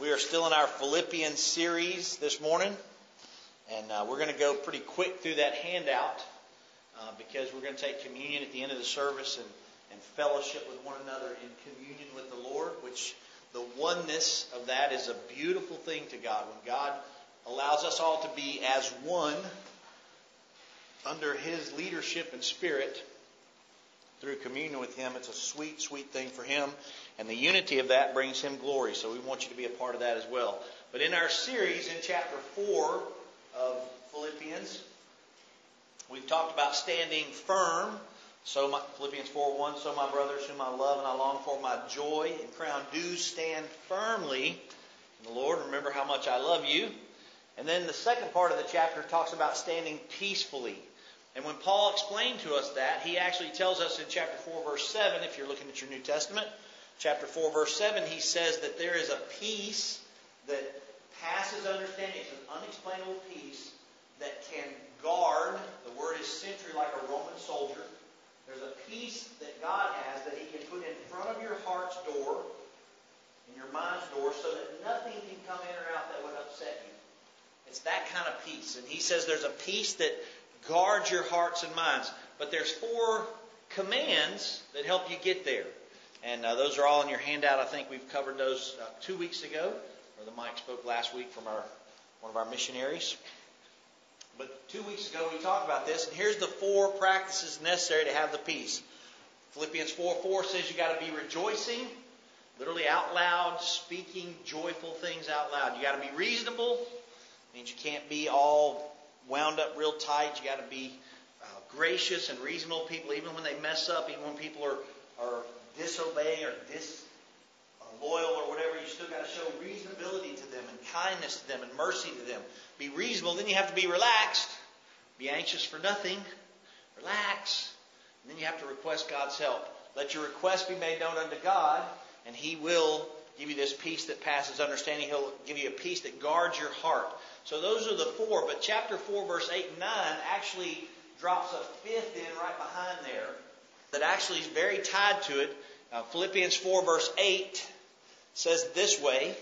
We are still in our Philippians series this morning, and we're going to go pretty quick through that handout because we're going to take communion at the end of the service and fellowship with one another in communion with the Lord, which the oneness of that is a beautiful thing to God. When God allows us all to be as one under His leadership and Spirit through communion with Him, it's a sweet, sweet thing for Him. And the unity of that brings Him glory. So we want you to be a part of that as well. But in our series in chapter 4 of Philippians, we've talked about standing firm. Philippians 4:1, so my brothers whom I love and I long for, my joy and crown, do stand firmly in the Lord. Remember how much I love you. And then the second part of the chapter talks about standing peacefully. And when Paul explained to us that, he actually tells us in chapter 4, verse 7, if you're looking at your New Testament, chapter 4, verse 7, he says that there is a peace that passes understanding. It's an unexplainable peace that can guard. The word is sentry, like a Roman soldier. There's a peace that God has that He can put in front of your heart's door and your mind's door so that nothing can come in or out that would upset you. It's that kind of peace. And he says there's a peace that guards your hearts and minds. But there's four commands that help you get there. And those are all in your handout. I think we've covered those 2 weeks ago. Brother Mike spoke last week from one of our missionaries. But 2 weeks ago we talked about this. And here's the four practices necessary to have the peace. Philippians 4:4 says you got to be rejoicing. Literally out loud, speaking joyful things out loud. You got to be reasonable. It means you can't be all wound up real tight. You got to be gracious and reasonable people, even when they mess up, even when people are disobeying or disloyal or whatever. You still got to show reasonability to them and kindness to them and mercy to them. Be reasonable. Then you have to be relaxed. Be anxious for nothing. Relax. And then you have to request God's help. Let your request be made known unto God, and He will give you this peace that passes understanding. He'll give you a peace that guards your heart. So those are the four. But chapter 4, verse 8 and 9 actually drops a fifth in right behind there that actually is very tied to it. Philippians 4, verse 8 says this way.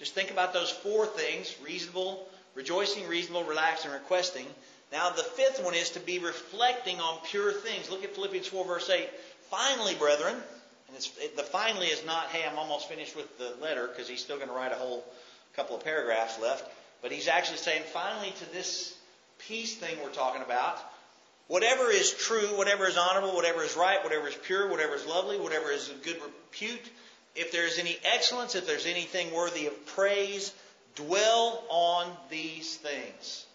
Just think about those four things. Reasonable, rejoicing, reasonable, relaxing, requesting. Now the fifth one is to be reflecting on pure things. Look at Philippians 4, verse 8. Finally, brethren. And the finally is not, hey, I'm almost finished with the letter, because he's still going to write a whole couple of paragraphs left. But he's actually saying, finally, to this peace thing we're talking about, whatever is true, whatever is honorable, whatever is right, whatever is pure, whatever is lovely, whatever is of good repute, if there is any excellence, if there's anything worthy of praise, dwell on these things.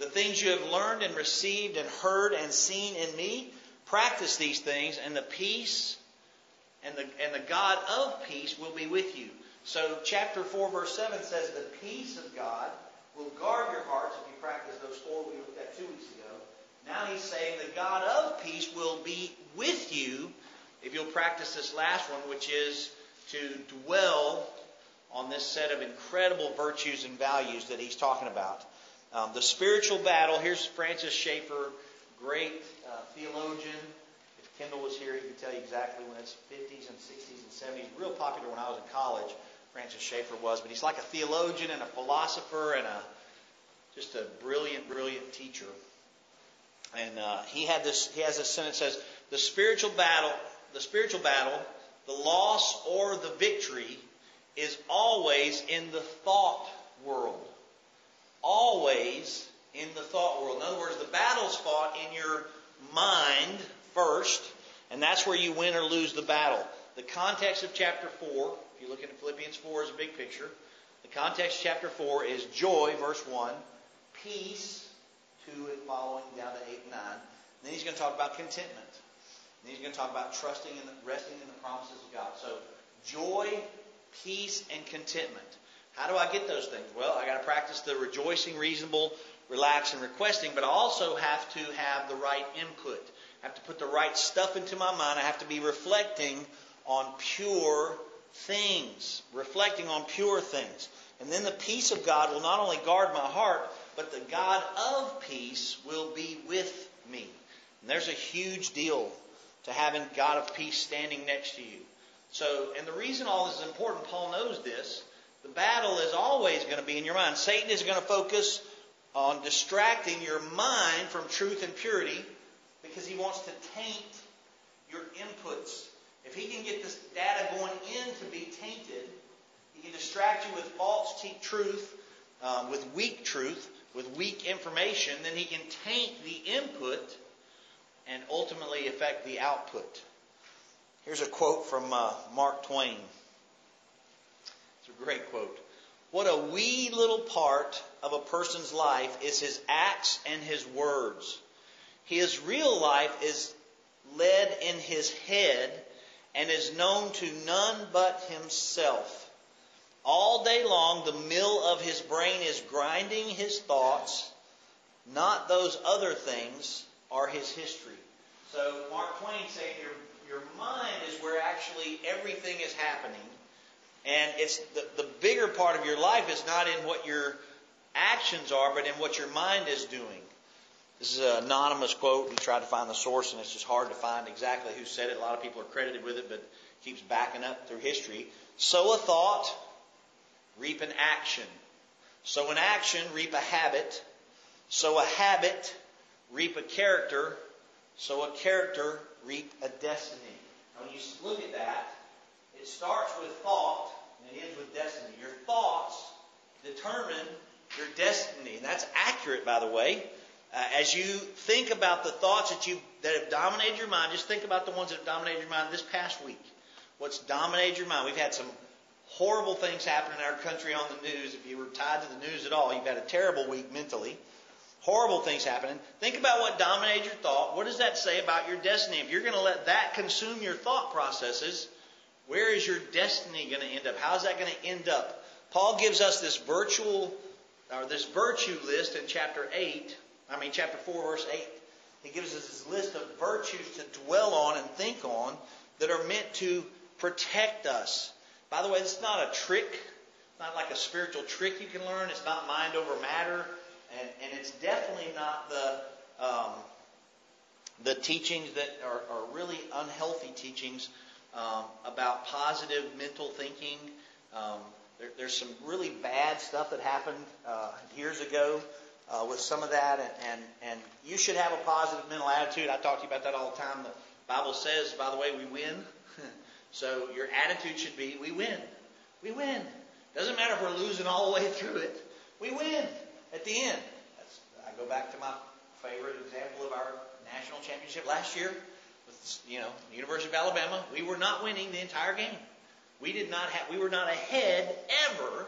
The things you have learned and received and heard and seen in me, practice these things, and the peace and the God of peace will be with you. So chapter 4, verse 7 says the peace of God will guard your hearts if you practice those four we looked at 2 weeks ago. Now he's saying the God of peace will be with you if you'll practice this last one, which is to dwell on this set of incredible virtues and values that he's talking about. The spiritual battle, here's Francis Schaeffer, great theologian. Kendall was here. He could tell you exactly when it's 50s and 60s and 70s. Real popular when I was in college, Francis Schaeffer was. But he's like a theologian and a philosopher and just a brilliant, brilliant teacher. And he has this sentence that says, the spiritual battle, the loss or the victory is always in the thought world. Always in the thought world. In other words, the battle's fought in your mind first, and that's where you win or lose the battle. The context of chapter 4, if you look at Philippians 4 as a big picture, the context of chapter 4 is joy, verse 1, peace, 2 and following down to 8 and 9. And then he's going to talk about contentment. And he's going to talk about trusting and resting in the promises of God. So joy, peace, and contentment. How do I get those things? Well, I got to practice the rejoicing, reasonable, relax, and requesting, but I also have to have the right input. I have to put the right stuff into my mind. I have to be reflecting on pure things. Reflecting on pure things. And then the peace of God will not only guard my heart, but the God of peace will be with me. And there's a huge deal to having God of peace standing next to you. So, and the reason all this is important, Paul knows this, The battle is always going to be in your mind. Satan is going to focus on distracting your mind from truth and purity because he wants to taint your inputs. If he can get this data going in to be tainted, he can distract you with false truth, with weak truth, with weak information, then he can taint the input and ultimately affect the output. Here's a quote from Mark Twain. It's a great quote. What a wee little part of a person's life is his acts and his words. His real life is led in his head and is known to none but himself. All day long, the mill of his brain is grinding his thoughts. Not those other things are his history. So Mark Twain saying your mind is where actually everything is happening. And it's the bigger part of your life is not in what your actions are, but in what your mind is doing. This is an anonymous quote. We tried to find the source, and it's just hard to find exactly who said it. A lot of people are credited with it, but it keeps backing up through history. Sow a thought, reap an action. Sow an action, reap a habit. Sow a habit, reap a character. Sow a character, reap a destiny. Now, when you look at that, it starts with thought and it ends with destiny. Your thoughts determine your destiny. And that's accurate, by the way. As you think about the thoughts that have dominated your mind, just think about the ones that have dominated your mind this past week. What's dominated your mind? We've had some horrible things happen in our country on the news. If you were tied to the news at all, you've had a terrible week mentally. Horrible things happening. Think about what dominated your thought. What does that say about your destiny? If you're going to let that consume your thought processes, where is your destiny going to end up? How is that going to end up? Paul gives us this virtue list in chapter 4, verse 8. He gives us this list of virtues to dwell on and think on that are meant to protect us. By the way, this is not a trick. It's not like a spiritual trick you can learn. It's not mind over matter. And it's definitely not the teachings that are really unhealthy teachings about positive mental thinking. There's some really bad stuff that happened years ago with some of that, and you should have a positive mental attitude. I talk to you about that all the time. The Bible says, by the way, we win. So your attitude should be, we win. We win. Doesn't matter if we're losing all the way through it. We win at the end. I go back to my favorite example of our national championship last year. The University of Alabama, we were not winning the entire game. We were not ahead ever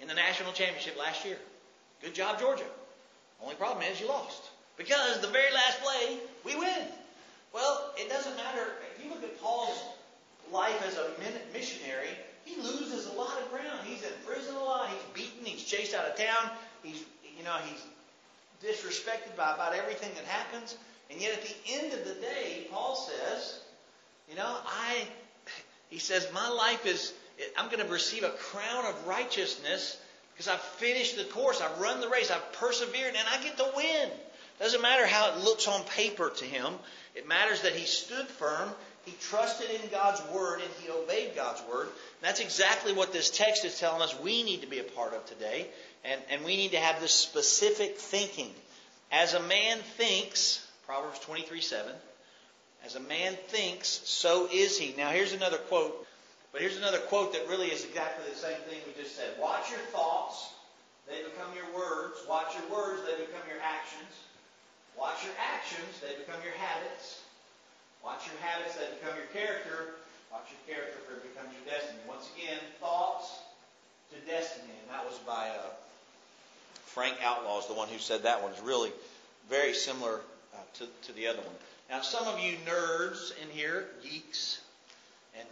in the national championship last year. Good job, Georgia. Only problem is you lost. Because the very last play, we win. Well, it doesn't matter. If you look at Paul's life as a missionary, he loses a lot of ground. He's in prison a lot. He's beaten. He's chased out of town. He's disrespected by about everything that happens. And yet at the end of the day, Paul says, he says, my life is, I'm going to receive a crown of righteousness because I've finished the course, I've run the race, I've persevered, and I get to win. Doesn't matter how it looks on paper to him. It matters that he stood firm, he trusted in God's word, and he obeyed God's word. And that's exactly what this text is telling us we need to be a part of today. And we need to have this specific thinking. As a man thinks, Proverbs 23:7. As a man thinks, so is he. Now here's another quote. But here's another quote that really is exactly the same thing we just said. Watch your thoughts. They become your words. Watch your words. They become your actions. Watch your actions. They become your habits. Watch your habits. They become your character. Watch your character for it becomes your destiny. Once again, thoughts to destiny. And that was by Frank Outlaw is the one who said that one. It's really very similar to the other one. Now, some of you nerds in here, geeks, and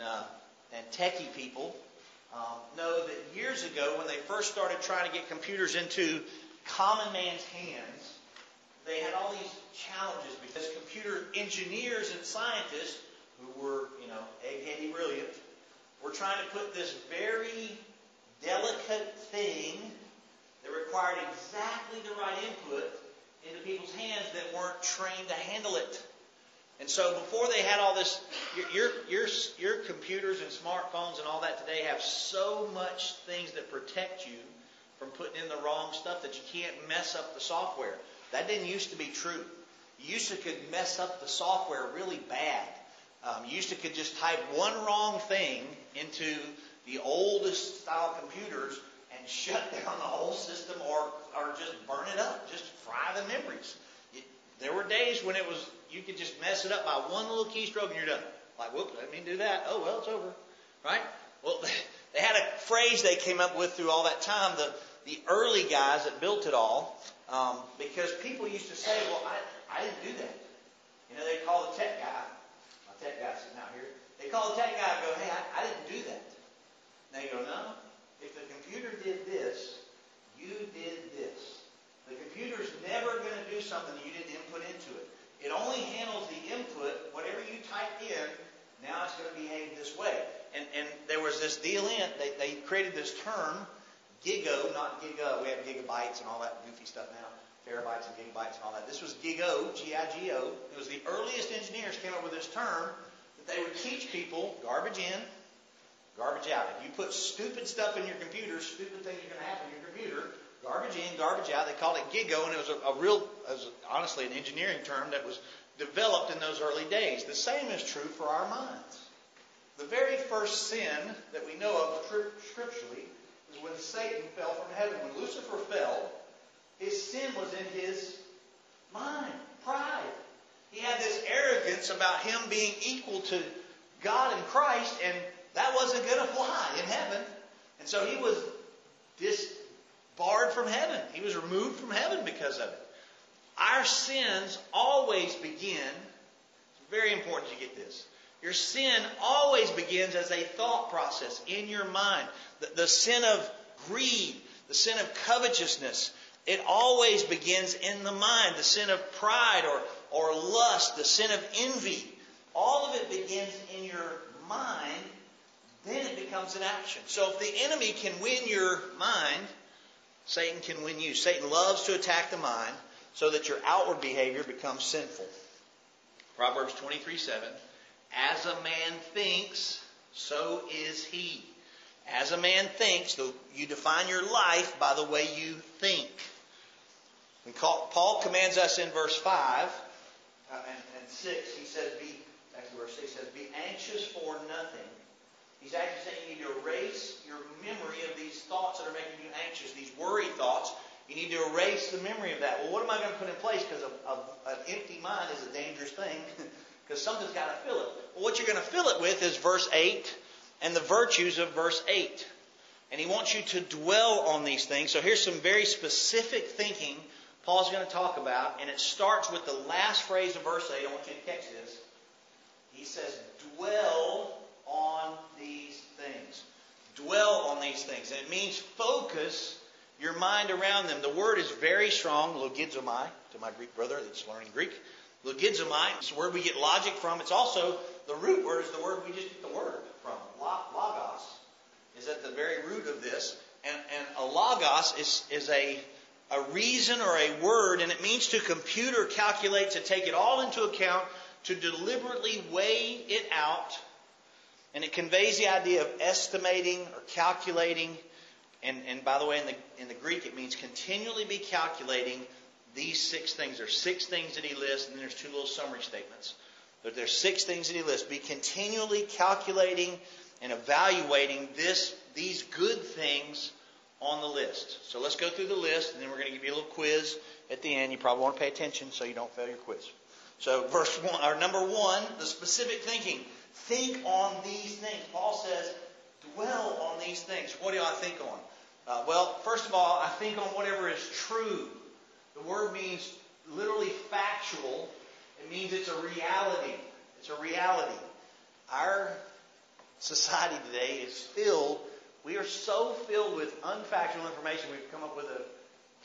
techie people, know that years ago when they first started trying to get computers into common man's hands, they had all these challenges because computer engineers and scientists, who were, egg-heady brilliant, were trying to put this very delicate thing that required exactly the right input into people's hands that weren't trained to handle it. And so before they had all this, your computers and smartphones and all that today have so much things that protect you from putting in the wrong stuff that you can't mess up the software. That didn't used to be true. You used to could mess up the software really bad. You used to could just type one wrong thing into the oldest style computers and shut down the whole system or just burn it up, just fry the memories. There were days when it was you could just mess it up by one little keystroke and you're done. Like, whoops, I didn't mean to do that. Oh, well, it's over. Right? Well, they had a phrase they came up with through all that time, the early guys that built it all, because people used to say, well, I didn't do that. You know, they call the tech guy. My tech guy's sitting out here. They call the tech guy and go, hey, I didn't do that. And they go, no, if the computer did this, you did this. The computer's never going to do something that you didn't input into it. It only handles the input. Whatever you type in, now it's going to behave this way. And there was this deal in. They created this term, GIGO, not GIGO. We have gigabytes and all that goofy stuff now. Terabytes and gigabytes and all that. This was GIGO, G-I-G-O. It was the earliest engineers came up with this term that they would teach people garbage in, garbage out. If you put stupid stuff in your computer, stupid things are going to happen in your computer. Garbage in, garbage out. They called it GIGO, and it was honestly an engineering term that was developed in those early days. The same is true for our minds. The very first sin that we know of scripturally is when Satan fell from heaven. When Lucifer fell, his sin was in his mind, pride. He had this arrogance about him being equal to God and Christ, and that wasn't going to fly in heaven. And so he was barred from heaven. He was removed from heaven because of it. Our sins always begin, it's very important you get this, your sin always begins as a thought process in your mind. The sin of greed, the sin of covetousness, it always begins in the mind. The sin of pride or lust, the sin of envy, all of it begins in your mind, then it becomes an action. So if the enemy can win your mind, Satan can win you. Satan loves to attack the mind so that your outward behavior becomes sinful. Proverbs 23:7, as a man thinks, so is he. As a man thinks, you define your life by the way you think. When Paul commands us in verse 5 and 6, he says, verse 6 says, be anxious for nothing. He's actually saying you need to erase your memory of these thoughts that are making you anxious, these worry thoughts. You need to erase the memory of that. Well, what am I going to put in place? Because an empty mind is a dangerous thing because something's got to fill it. Well, what you're going to fill it with is verse 8 and the virtues of verse 8. And he wants you to dwell on these things. So here's some very specific thinking Paul's going to talk about. And it starts with the last phrase of verse 8. I want you to catch this. He says, dwell on these things. Dwell on these things. And it means focus your mind around them. The word is very strong, logizomai, to my Greek brother that's learning Greek. Logizomai, it's the word we get logic from. It's also, the root word is the word we just get the word from. Logos is at the very root of this. And a logos is a reason or a word, and it means to compute or calculate, to take it all into account, to deliberately weigh it out. And it conveys the idea of estimating or calculating. And by the way, in the Greek, it means continually be calculating these 6 things. There's 6 things that he lists, and then there's 2 little summary statements. But there's 6 things that he lists. Be continually calculating and evaluating these good things on the list. So let's go through the list, and then we're going to give you a little quiz at the end. You probably want to pay attention so you don't fail your quiz. So number 1, the specific thinking. Think on these things. Paul says, dwell on these things. What do I think on? Well, first of all, I think on whatever is true. The word means literally factual. It means it's a reality. It's a reality. Our society today is filled, we are so filled with unfactual information, we've come up with a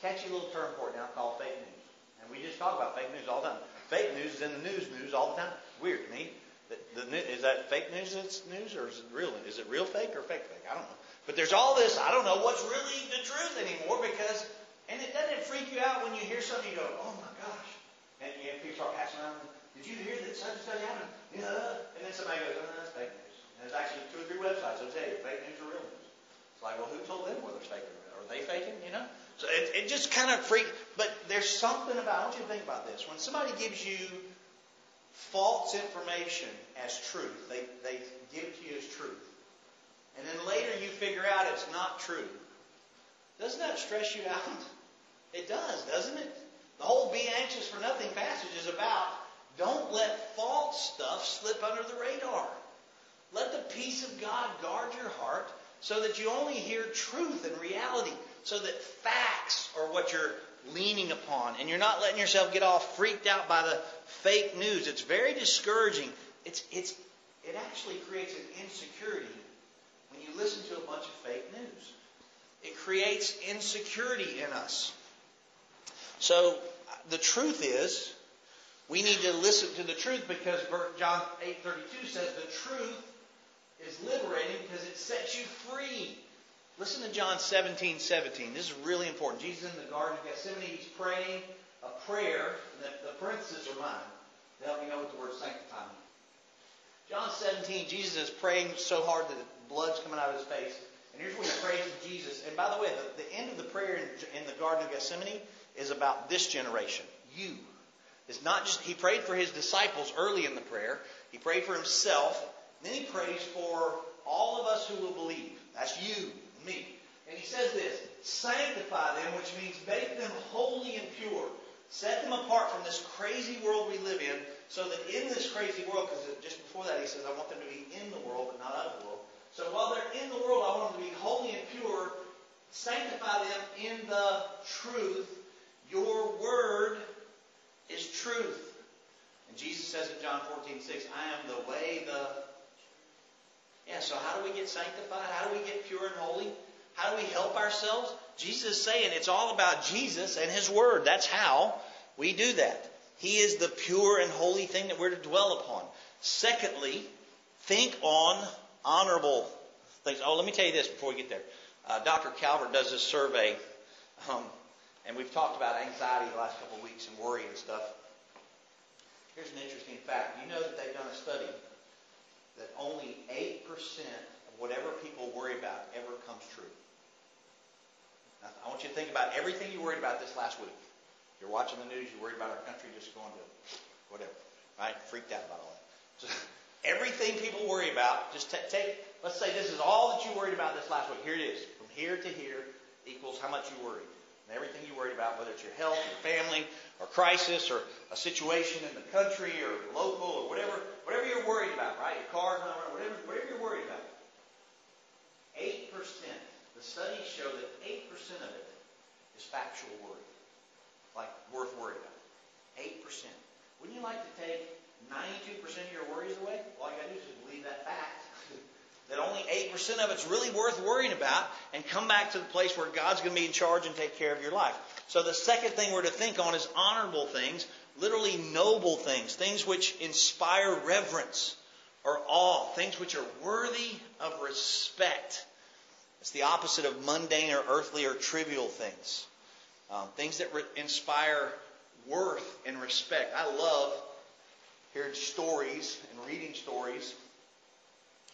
catchy little term for it now called fake news. And we just talk about fake news all the time. Fake news is in the news all the time. It's weird to me. Is that fake news that's news, or is it real? Is it real fake or fake? I don't know. But there's all this, I don't know what's really the truth anymore because, and it doesn't freak you out when you hear something, you go, oh my gosh. And people start passing around Did you hear that such and such happened? And then somebody goes, oh, that's fake news. And there's actually 2 or 3 websites that'll tell you fake news or real news. It's like, well, who told them whether it's fake or real? Are they faking, you know? So it just kind of freaks. But there's something about, I want you to think about this. When somebody gives you false information as truth, they give it to you as truth, and then later you figure out it's not true, doesn't that stress you out? It does, doesn't it? The whole be anxious for nothing passage is about don't let false stuff slip under the radar. Let the peace of God guard your heart so that you only hear truth and reality, so that facts are what you're leaning upon and you're not letting yourself get all freaked out by the fake news. It's very discouraging. It actually creates an insecurity when you listen to a bunch of fake news. It creates insecurity in us. So the truth is, we need to listen to the truth because John 8:32 says the truth is liberating because it sets you free. Listen to John 17:17. This is really important. Jesus in the Garden of Gethsemane, he's praying a prayer. The parentheses are mine to help you know what the word sanctify means. John 17, Jesus is praying so hard that the blood's coming out of his face. And here's what he prays to Jesus. And by the way, the end of the prayer in the Garden of Gethsemane is about this generation, you. It's not just, he prayed for his disciples early in the prayer. He prayed for himself. Then he prays for all of us who will believe. That's you and me. And he says this, sanctify them, which means make them holy and pure. Set them apart from this crazy world we live in, so that in this crazy world, because just before that he says, I want them to be in the world, but not out of the world. So while they're in the world, I want them to be holy and pure. Sanctify them in the truth. Your word is truth. And Jesus says in John 14:6, I am the way, so how do we get sanctified? How do we get pure and holy? How do we help ourselves? Jesus is saying it's all about Jesus and his word. That's how we do that. He is the pure and holy thing that we're to dwell upon. Secondly, think on honorable things. Oh, let me tell you this before we get there. Dr. Calvert does this survey, and we've talked about anxiety the last couple of weeks and worry and stuff. Here's an interesting fact. You know that they've done a study that only 8% of whatever people worry about ever comes true. Now, I want you to think about everything you worried about this last week. You're watching the news, you're worried about our country just going to whatever, right? Freaked out about all that. So, everything people worry about, just take, let's say this is all that you worried about this last week. Here it is. From here to here equals how much you worried. And everything you worried about, whether it's your health, your family, or crisis, or a situation in the country, or local, or whatever you're worried about, right? Your car's not running, whatever you're worried about. 8%. The studies show that 8% of it is factual worry. Like, worth worrying about. 8%. Wouldn't you like to take 92% of your worries away? All you got to do is just believe that fact that only 8% of it's really worth worrying about, and come back to the place where God's going to be in charge and take care of your life. So the second thing we're to think on is honorable things, literally noble things, things which inspire reverence or awe, things which are worthy of respect. It's the opposite of mundane or earthly or trivial things. Things that inspire worth and respect. I love hearing stories and reading stories.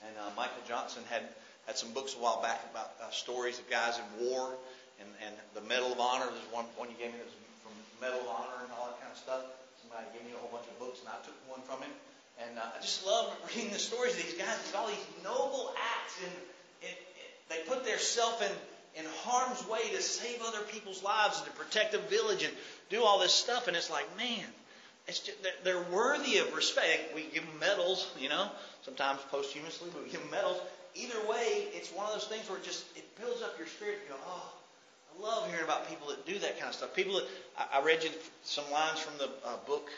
And Michael Johnson had some books a while back about stories of guys in war and the Medal of Honor. There's one you gave me that was from Medal of Honor and all that kind of stuff. Somebody gave me a whole bunch of books and I took one from him. And I just love reading the stories of these guys. There's all these noble acts, and they put themselves in harm's way to save other people's lives and to protect a village and do all this stuff. And it's like, man, it's just, they're worthy of respect. We give them medals, you know. Sometimes posthumously, we give them medals. Either way, it's one of those things where it builds up your spirit. You go, oh, I love hearing about people that do that kind of stuff. People that, I read you some lines from the book,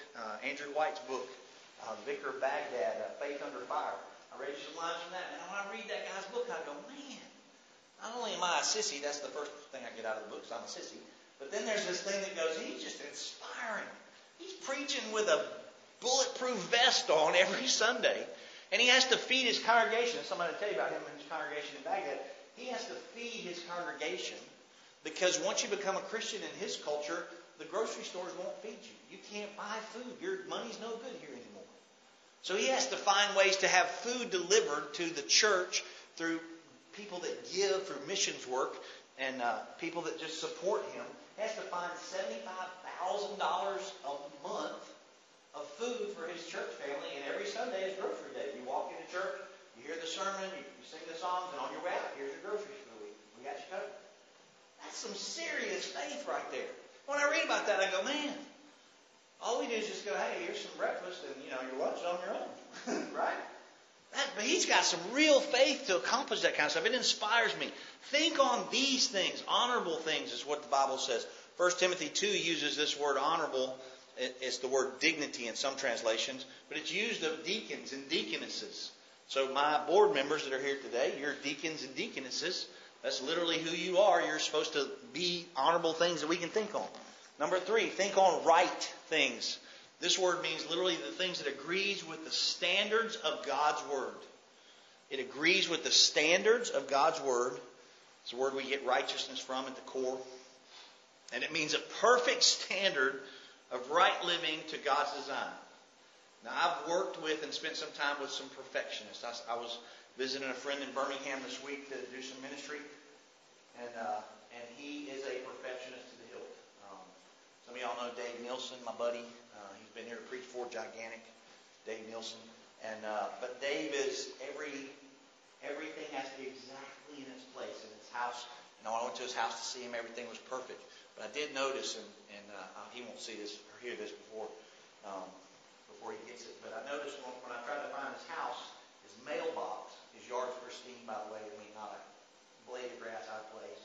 Andrew White's book, Vicar of Baghdad, Faith Under Fire. I read you some lines from that. And when I read that guy's book, I go, man, not only am I a sissy, that's the first thing I get out of the book, because I'm a sissy. But then there's this thing that goes, he's just inspiring. He's preaching with a bulletproof vest on every Sunday. And he has to feed his congregation. Somebody will tell you about him and his congregation in Baghdad. He has to feed his congregation Because once you become a Christian in his culture, the grocery stores won't feed you. You can't buy food. Your money's no good here anymore. So he has to find ways to have food delivered to the church through people that give, through missions work, and people that just support him. He has to find $75,000 a month of food for his church family, and every Sunday is grocery day. You walk into church, you hear the sermon, you sing the songs, and on your way out, here's your groceries for the week. We got you covered. That's some serious faith right there. When I read about that, I go, man, all we do is just go, hey, here's some breakfast, and your lunch is on your own. Right? But he's got some real faith to accomplish that kind of stuff. It inspires me. Think on these things. Honorable things is what the Bible says. 1 Timothy 2 uses this word honorable. It's the word dignity in some translations, but it's used of deacons and deaconesses. So my board members that are here today, you're deacons and deaconesses. That's literally who you are. You're supposed to be honorable things that we can think on. Number 3, think on right things. This word means literally the things that agrees with the standards of God's Word. It agrees with the standards of God's Word. It's the word we get righteousness from at the core. And it means a perfect standard of right living to God's design. Now, I've worked with and spent some time with some perfectionists. I was visiting a friend in Birmingham this week to do some ministry. And he is a perfectionist to the hilt. Some of y'all know Dave Nielsen, my buddy. He's been here to preach for gigantic Dave Nielsen. But Dave is everything has to be exactly in its place in his house. And when I went to his house to see him, everything was perfect. But I did notice, and he won't see this or hear this before he gets it. But I noticed when I tried to find his house, his mailbox, his yard's pristine, by the way. I mean, not a blade of grass out of place.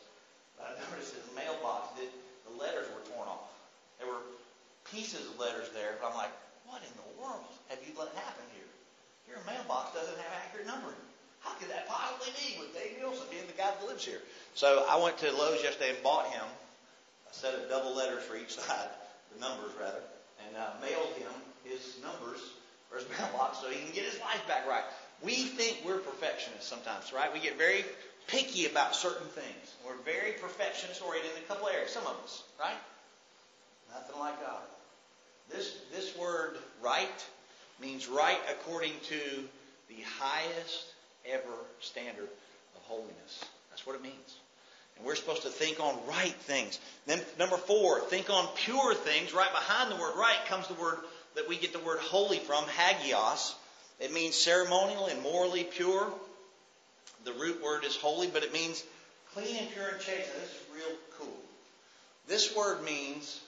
But I noticed his mailbox, the letters were torn off. There were pieces of letters there, but I'm like, what in the world have you let happen here? Your mailbox doesn't have accurate numbering. How could that possibly be with Dave Nielsen being the guy that lives here? So I went to Lowe's yesterday and bought him a set of double letters for each side, the numbers rather, and mailed him his numbers for his mailbox so he can get his life back right. We think we're perfectionists sometimes, right? We get very picky about certain things. We're very perfectionist-oriented in a couple areas, some of us, right? Nothing like God. This word right means right according to the highest ever standard of holiness. That's what it means. And we're supposed to think on right things. Then number 4, think on pure things. Right behind the word right comes the word that we get the word holy from, hagios. It means ceremonial and morally pure. The root word is holy, but it means clean and pure and chaste. Now, this is real cool. This word means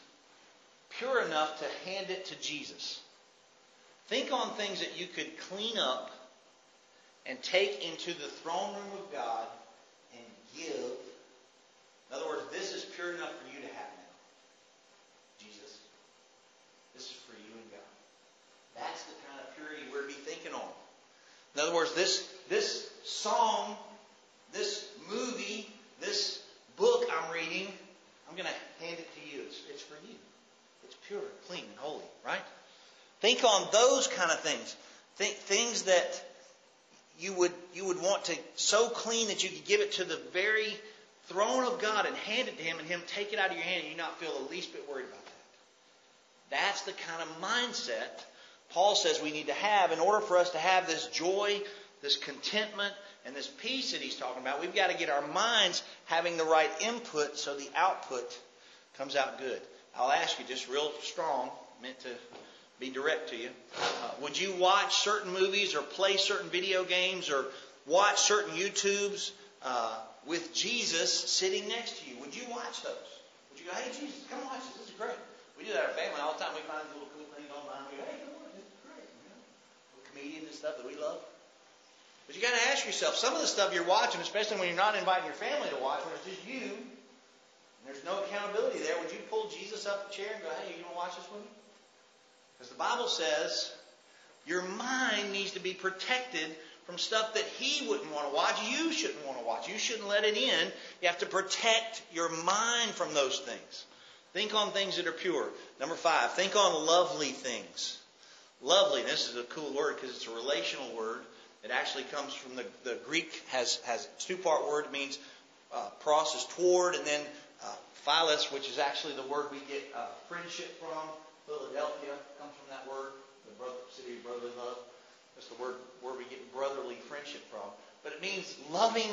pure enough to hand it to Jesus. Think on things that you could clean up and take into the throne room of God and give. In other words, this is pure enough for you to have now. Jesus. This is for you and God. That's the kind of purity we're to be thinking on. In other words, this song, this movie, this book I'm reading, I'm going to hand it to you. It's for you. It's pure, clean, and holy, right? Think on those kind of things. Think things that you would want to so clean that you could give it to the very throne of God and hand it to Him and Him take it out of your hand and you not feel the least bit worried about that. That's the kind of mindset Paul says we need to have in order for us to have this joy, this contentment, and this peace that he's talking about. We've got to get our minds having the right input so the output comes out good. I'll ask you just real strong, meant to be direct to you. Would you watch certain movies or play certain video games or watch certain YouTubes with Jesus sitting next to you? Would you watch those? Would you go, hey, Jesus, come watch this. This is great. We do that in our family all the time. We find these little cool things online. We go, hey, come on, this is great. Little comedians and stuff that we love. But you got to ask yourself, some of the stuff you're watching, especially when you're not inviting your family to watch, when it's just you, there's no accountability there. Would you pull Jesus up a chair and go, hey, you want to watch this with me? Because the Bible says your mind needs to be protected from stuff that He wouldn't want to watch. You shouldn't want to watch. You shouldn't let it in. You have to protect your mind from those things. Think on things that are pure. Number 5, think on lovely things. Lovely, this is a cool word because it's a relational word. It actually comes from the Greek, has a two-part word. It means pros is toward, and then Philetus, which is actually the word we get friendship from. Philadelphia comes from that word, the city of brotherly love. That's the word we get brotherly friendship from. But it means loving.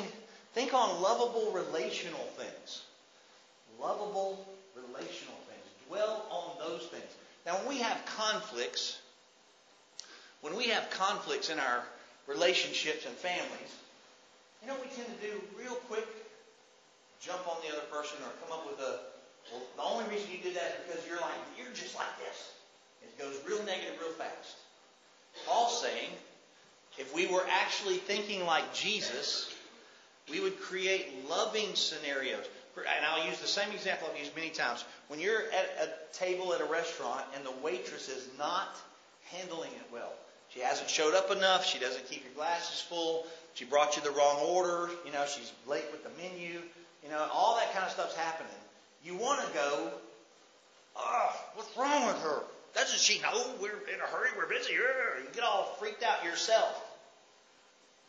Think on lovable relational things. Lovable relational things. Dwell on those things. Now, when we have conflicts in our relationships and families, you know what we tend to do real quick? Jump on the other person or come up with the only reason you did that is because you're just like this. It goes real negative real fast. Paul's saying, if we were actually thinking like Jesus, we would create loving scenarios. And I'll use the same example I've used many times. When you're at a table at a restaurant and the waitress is not handling it well. She hasn't showed up enough. She doesn't keep your glasses full. She brought you the wrong order. You know, she's late with the menu. You know, all that kind of stuff's happening. You want to go, what's wrong with her? Doesn't she know we're in a hurry, we're busy? You get all freaked out yourself.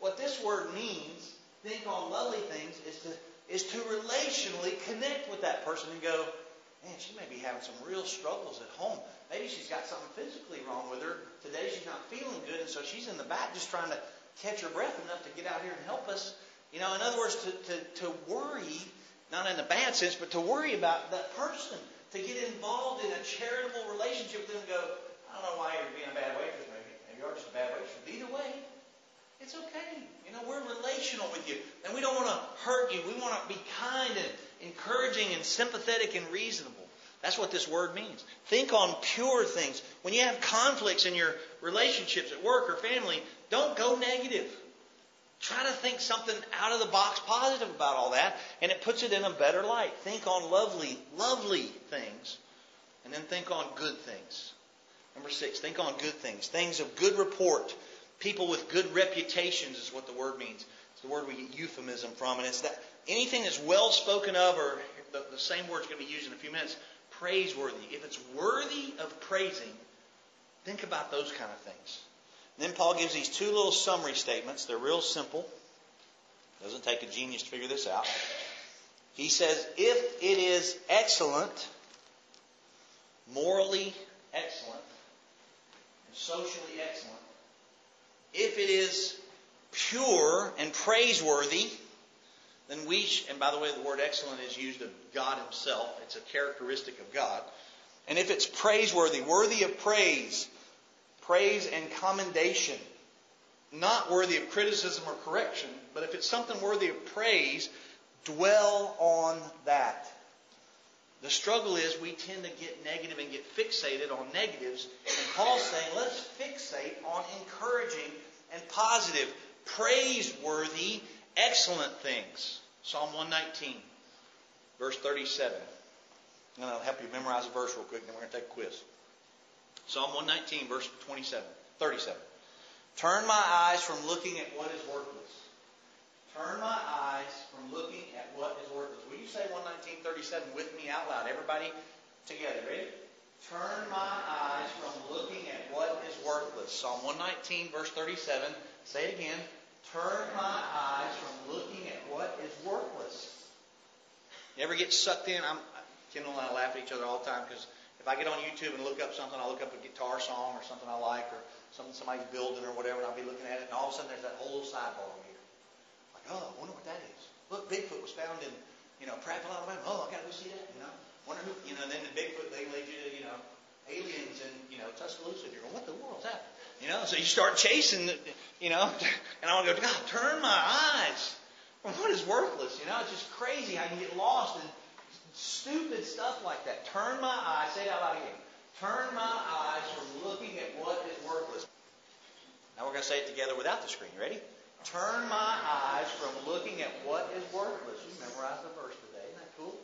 What this word means, think on lovely things, is to relationally connect with that person and go, man, she may be having some real struggles at home. Maybe she's got something physically wrong with her. Today she's not feeling good, and so she's in the back just trying to catch her breath enough to get out here and help us. You know, in other words, to worry, not in a bad sense, but to worry about that person, to get involved in a charitable relationship with them and go, I don't know why you're being a bad waitress, maybe you're just a bad waitress. Either way, it's okay. You know, we're relational with you, and we don't want to hurt you. We want to be kind and encouraging and sympathetic and reasonable. That's what this word means. Think on pure things. When you have conflicts in your relationships at work or family, don't go negative. Try to think something out of the box positive about all that, and it puts it in a better light. Think on lovely, lovely things, and then think on good things. Number 6, think on good things. Things of good report. People with good reputations is what the word means. It's the word we get euphemism from, and it's that anything that's well spoken of, or the same word's going to be used in a few minutes, praiseworthy. If it's worthy of praising, think about those kind of things. Then Paul gives these 2 little summary statements. They're real simple. Doesn't take a genius to figure this out. He says, if it is excellent, morally excellent, and socially excellent, if it is pure and praiseworthy, then and by the way, the word excellent is used of God himself. It's a characteristic of God. And if it's praiseworthy, worthy of praise, praise and commendation, not worthy of criticism or correction, but if it's something worthy of praise, dwell on that. The struggle is we tend to get negative and get fixated on negatives. And Paul's saying, let's fixate on encouraging and positive, praiseworthy, excellent things. Psalm 119, verse 37. I'm going to help you memorize a verse real quick, then we're going to take a quiz. Psalm 119, verse 37. Turn my eyes from looking at what is worthless. Turn my eyes from looking at what is worthless. Will you say 119:37 with me out loud? Everybody together. Ready? Turn my eyes from looking at what is worthless. Psalm 119, verse 37. Say it again. Turn my eyes from looking at what is worthless. You ever get sucked in? Kendall and I laugh at each other all the time because if I get on YouTube and look up something, I'll look up a guitar song or something I like or something somebody's building or whatever, and I'll be looking at it, and all of a sudden there's that whole sidebar over here. Like, oh, I wonder what that is. Look, Bigfoot was found in, Prattville, Alabama. Oh, I got to go see that, Wonder who, then the Bigfoot, they lead you to, aliens in, Tuscaloosa. You're going, what the world's happening? So you start chasing, and I want to go, God, turn my eyes from what is worthless, It's just crazy how you get lost in stupid stuff like that. Turn my eyes, say it out loud again. Turn my eyes from looking at what is worthless. Now we're going to say it together without the screen. Ready? Turn my eyes from looking at what is worthless. You memorized the verse today. Isn't that cool?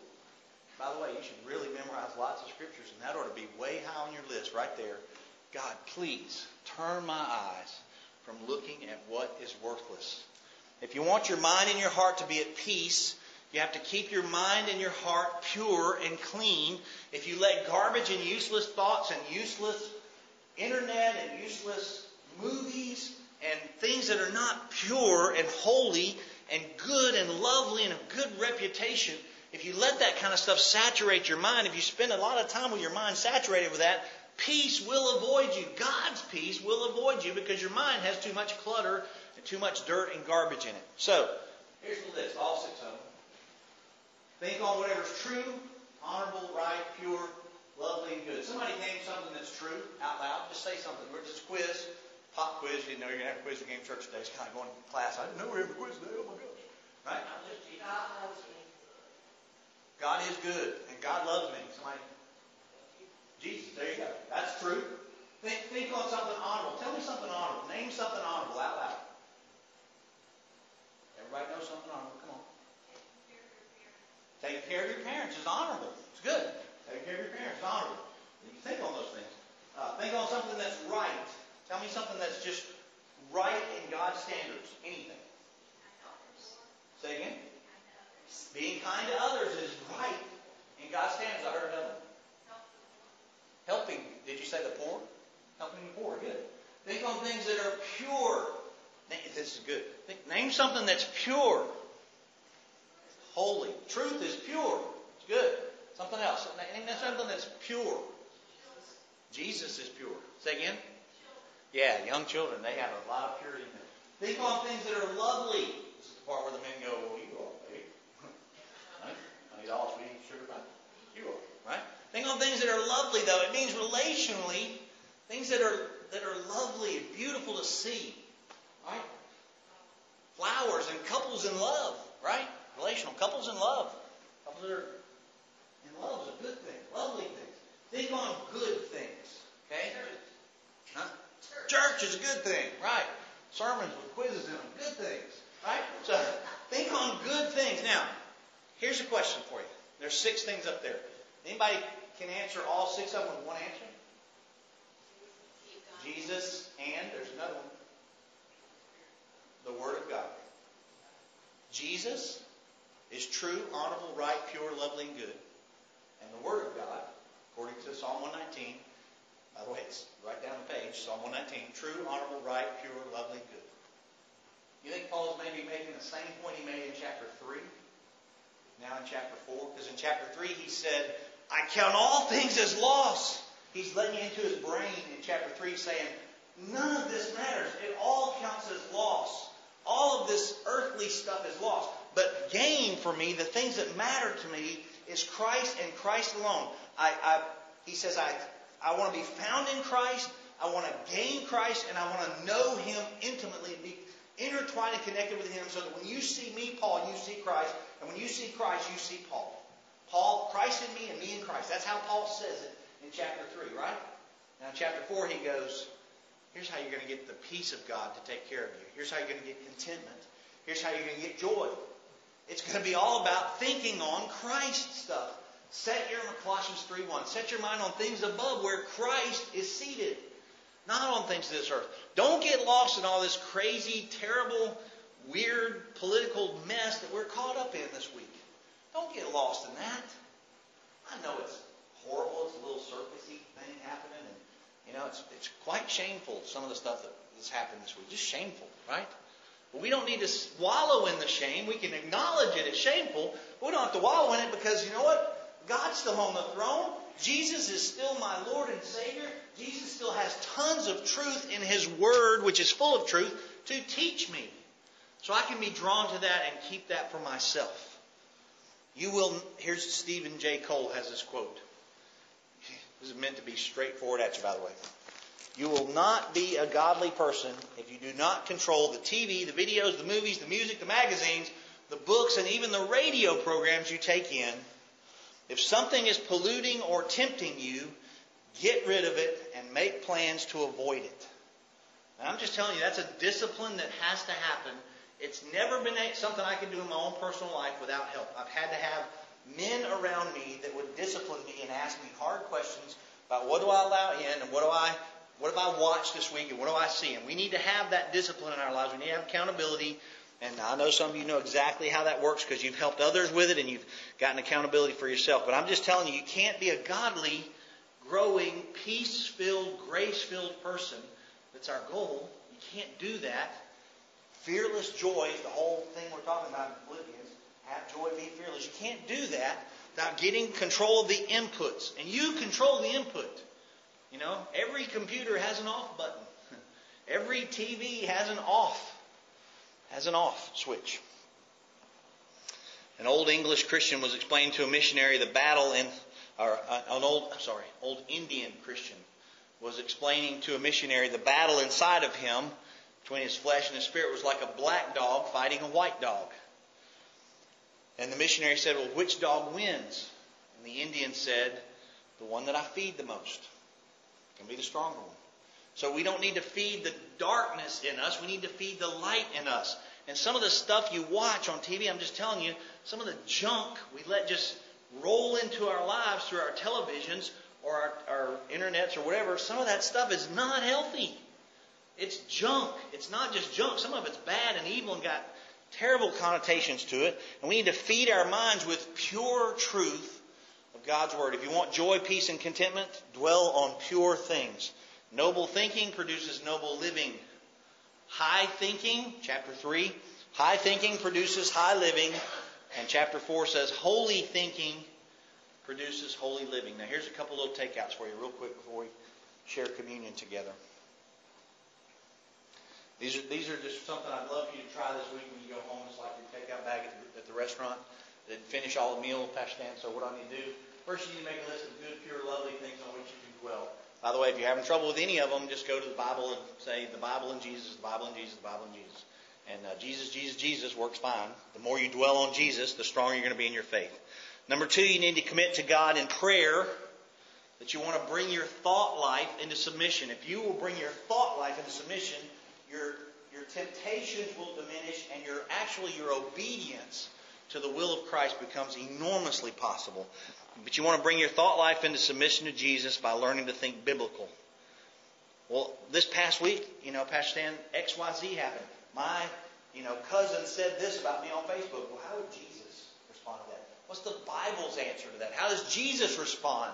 By the way, you should really memorize lots of scriptures, and that ought to be way high on your list right there. God, please turn my eyes from looking at what is worthless. If you want your mind and your heart to be at peace, you have to keep your mind and your heart pure and clean. If you let garbage and useless thoughts and useless internet and useless movies and things that are not pure and holy and good and lovely and of good reputation, If you let that kind of stuff saturate your mind, if you spend a lot of time with your mind saturated with that, peace will avoid you. God's peace will avoid you because your mind has too much clutter and too much dirt and garbage in it. So, here's the list, all 6 of them. Think on whatever's true, honorable, right, pure, lovely, and good. Somebody name something that's true out loud. Just say something. We're just a quiz, pop quiz. You know you're going to have a quiz game at church today. It's kind of going to class. I didn't know we were having a quiz today. Oh my gosh. Right? God is good, and God loves me. Somebody, Jesus, there you go. That's true. Think on something honorable. Tell me something honorable. Name something honorable out loud. Everybody knows something honorable. Come on. Take care of your parents is honorable. It's good. Take care of your parents is honorable. You think on those things. Think on something that's right. Tell me something that's just right in God's standards. Anything. Say again. Being kind to others is right in God's standards. I heard another one. Helping. Did you say the poor? Helping the poor. Good. Think on things that are pure. This is good. Name something that's pure. Holy. Truth is pure. It's good. Something else. Name something that's pure. Jesus is pure. Say again? Yeah, young children. They have a lot of purity in them. Think on things that are lovely. This is the part where the men go, well, you are, baby. Right? I need all sweet sugar pie. You are, right? Think on things that are lovely, though. It means relationally, things that are lovely and beautiful to see. Right? Flowers and couples in love. Right? Relational. Couples in love. Couples that are in love is a good thing. Lovely things. Think on good things. Okay? Huh? Church is a good thing. Right? Sermons with quizzes in them. Good things. Right? So, think on good things. Now, here's a question for you. There's 6 things up there. Anybody can answer all 6 of them with one answer? Jesus and, there's another one. The Word of God. Jesus is true, honorable, right, pure, lovely, and good. And the Word of God, according to Psalm 119, by the way, it's right down the page, Psalm 119, true, honorable, right, pure, lovely, good. You think Paul's maybe making the same point he made in chapter 3? Now in chapter 4? Because in chapter 3 he said, I count all things as loss. He's letting into his brain in chapter 3 saying, none of this matters. It all counts as loss. All of this earthly stuff is lost. But gain for me, the things that matter to me, is Christ and Christ alone. He says, I want to be found in Christ. I want to gain Christ. And I want to know Him intimately, be intertwined and connected with Him so that when you see me, Paul, you see Christ. And when you see Christ, you see Paul. Paul, Christ in me and me in Christ. That's how Paul says it in chapter 3, right? Now in chapter 4 he goes, here's how you're going to get the peace of God to take care of you. Here's how you're going to get contentment. Here's how you're going to get joy. It's going to be all about thinking on Christ stuff. Colossians 3:1. Set your mind on things above where Christ is seated. Not on things of this earth. Don't get lost in all this crazy, terrible, weird political mess that we're caught up in this week. Don't get lost in that. I know it's horrible. It's a little surfacey thing happening. And, you know, it's quite shameful, some of the stuff that's happened this week. Just shameful, right? But we don't need to wallow in the shame. We can acknowledge it as shameful, but we don't have to wallow in it because, you know what? God's still on the throne. Jesus is still my Lord and Savior. Jesus still has tons of truth in His Word, which is full of truth, to teach me. So I can be drawn to that and keep that for myself. Here's Stephen J. Cole has this quote. This is meant to be straightforward at you, by the way. You will not be a godly person if you do not control the TV, the videos, the movies, the music, the magazines, the books, and even the radio programs you take in. If something is polluting or tempting you, get rid of it and make plans to avoid it. And I'm just telling you, that's a discipline that has to happen. It's never been something I could do in my own personal life without help. I've had to have men around me that would discipline me and ask me hard questions about what do I allow in and what have I watched this week and what do I see. And we need to have that discipline in our lives. We need to have accountability. And I know some of you know exactly how that works because you've helped others with it and you've gotten accountability for yourself. But I'm just telling you, you can't be a godly, growing, peace-filled, grace-filled person. That's our goal. You can't do that. Fearless joy is the whole thing we're talking about in Philippians. Have joy, be fearless. You can't do that without getting control of the inputs. And you control the input. You know, every computer has an off button. Every TV has an off switch. An old English Christian was explaining to a missionary the battle in, or old Indian Christian was explaining to a missionary the battle inside of him between his flesh and his spirit was like a black dog fighting a white dog. And the missionary said, well, which dog wins? And the Indian said, the one that I feed the most. It's going to be the stronger one. So we don't need to feed the darkness in us. We need to feed the light in us. And some of the stuff you watch on TV, I'm just telling you, some of the junk we let just roll into our lives through our televisions or our internets or whatever, some of that stuff is not healthy. It's junk. It's not just junk. Some of it's bad and evil and got terrible connotations to it. And we need to feed our minds with pure truth of God's Word. If you want joy, peace, and contentment, dwell on pure things. Noble thinking produces noble living. High thinking, chapter 3, high thinking produces high living. And chapter 4 says, holy thinking produces holy living. Now here's a couple little takeouts for you real quick before we share communion together. These are just something I'd love for you to try this week when you go home. It's like your takeout bag at the restaurant. Then finish all the meal, Pastor Stan. So what I need to do, first you need to make a list of good, pure, lovely things on which you can dwell. By the way, if you're having trouble with any of them, just go to the Bible and say, the Bible and Jesus, the Bible and Jesus, the Bible and Jesus. And Jesus, Jesus, Jesus works fine. The more you dwell on Jesus, the stronger you're going to be in your faith. Number 2, you need to commit to God in prayer that you want to bring your thought life into submission. If you will bring your thought life into submission, your temptations will diminish and your obedience to the will of Christ becomes enormously possible. But you want to bring your thought life into submission to Jesus by learning to think biblical. Well, this past week, Pastor Stan, XYZ happened. My, cousin said this about me on Facebook. Well, how would Jesus respond to that? What's the Bible's answer to that? How does Jesus respond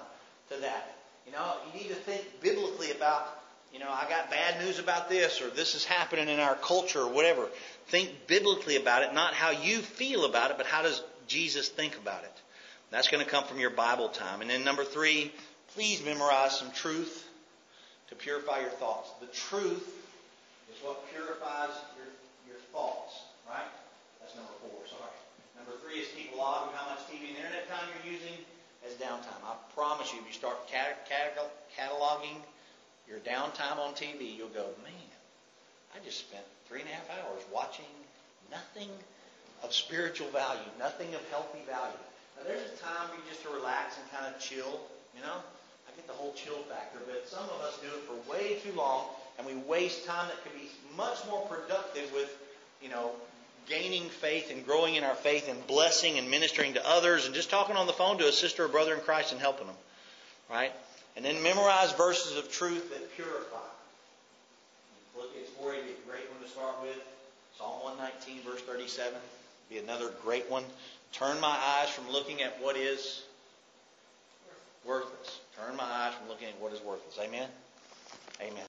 to that? You need to think biblically about, I got bad news about this, or this is happening in our culture, or whatever. Think biblically about it, not how you feel about it, but how does Jesus think about it? That's going to come from your Bible time. And then number 3, please memorize some truth to purify your thoughts. The truth is what purifies your thoughts, right? That's number 4, sorry. Number 3 is keep a log of how much TV and internet time you're using as downtime. I promise you, if you start cataloging your downtime on TV, you'll go, man, I just spent 3.5 hours watching nothing of spiritual value, nothing of healthy value. Now, there's a time for you just to relax and kind of chill, I get the whole chill factor, but some of us do it for way too long, and we waste time that could be much more productive with, gaining faith and growing in our faith and blessing and ministering to others and just talking on the phone to a sister or brother in Christ and helping them, right? And then memorize verses of truth that purify. Philippians 4:8 would be a great one to start with. Psalm 119, verse 37 would be another great one. Turn my eyes from looking at what is worthless. Turn my eyes from looking at what is worthless. Amen? Amen.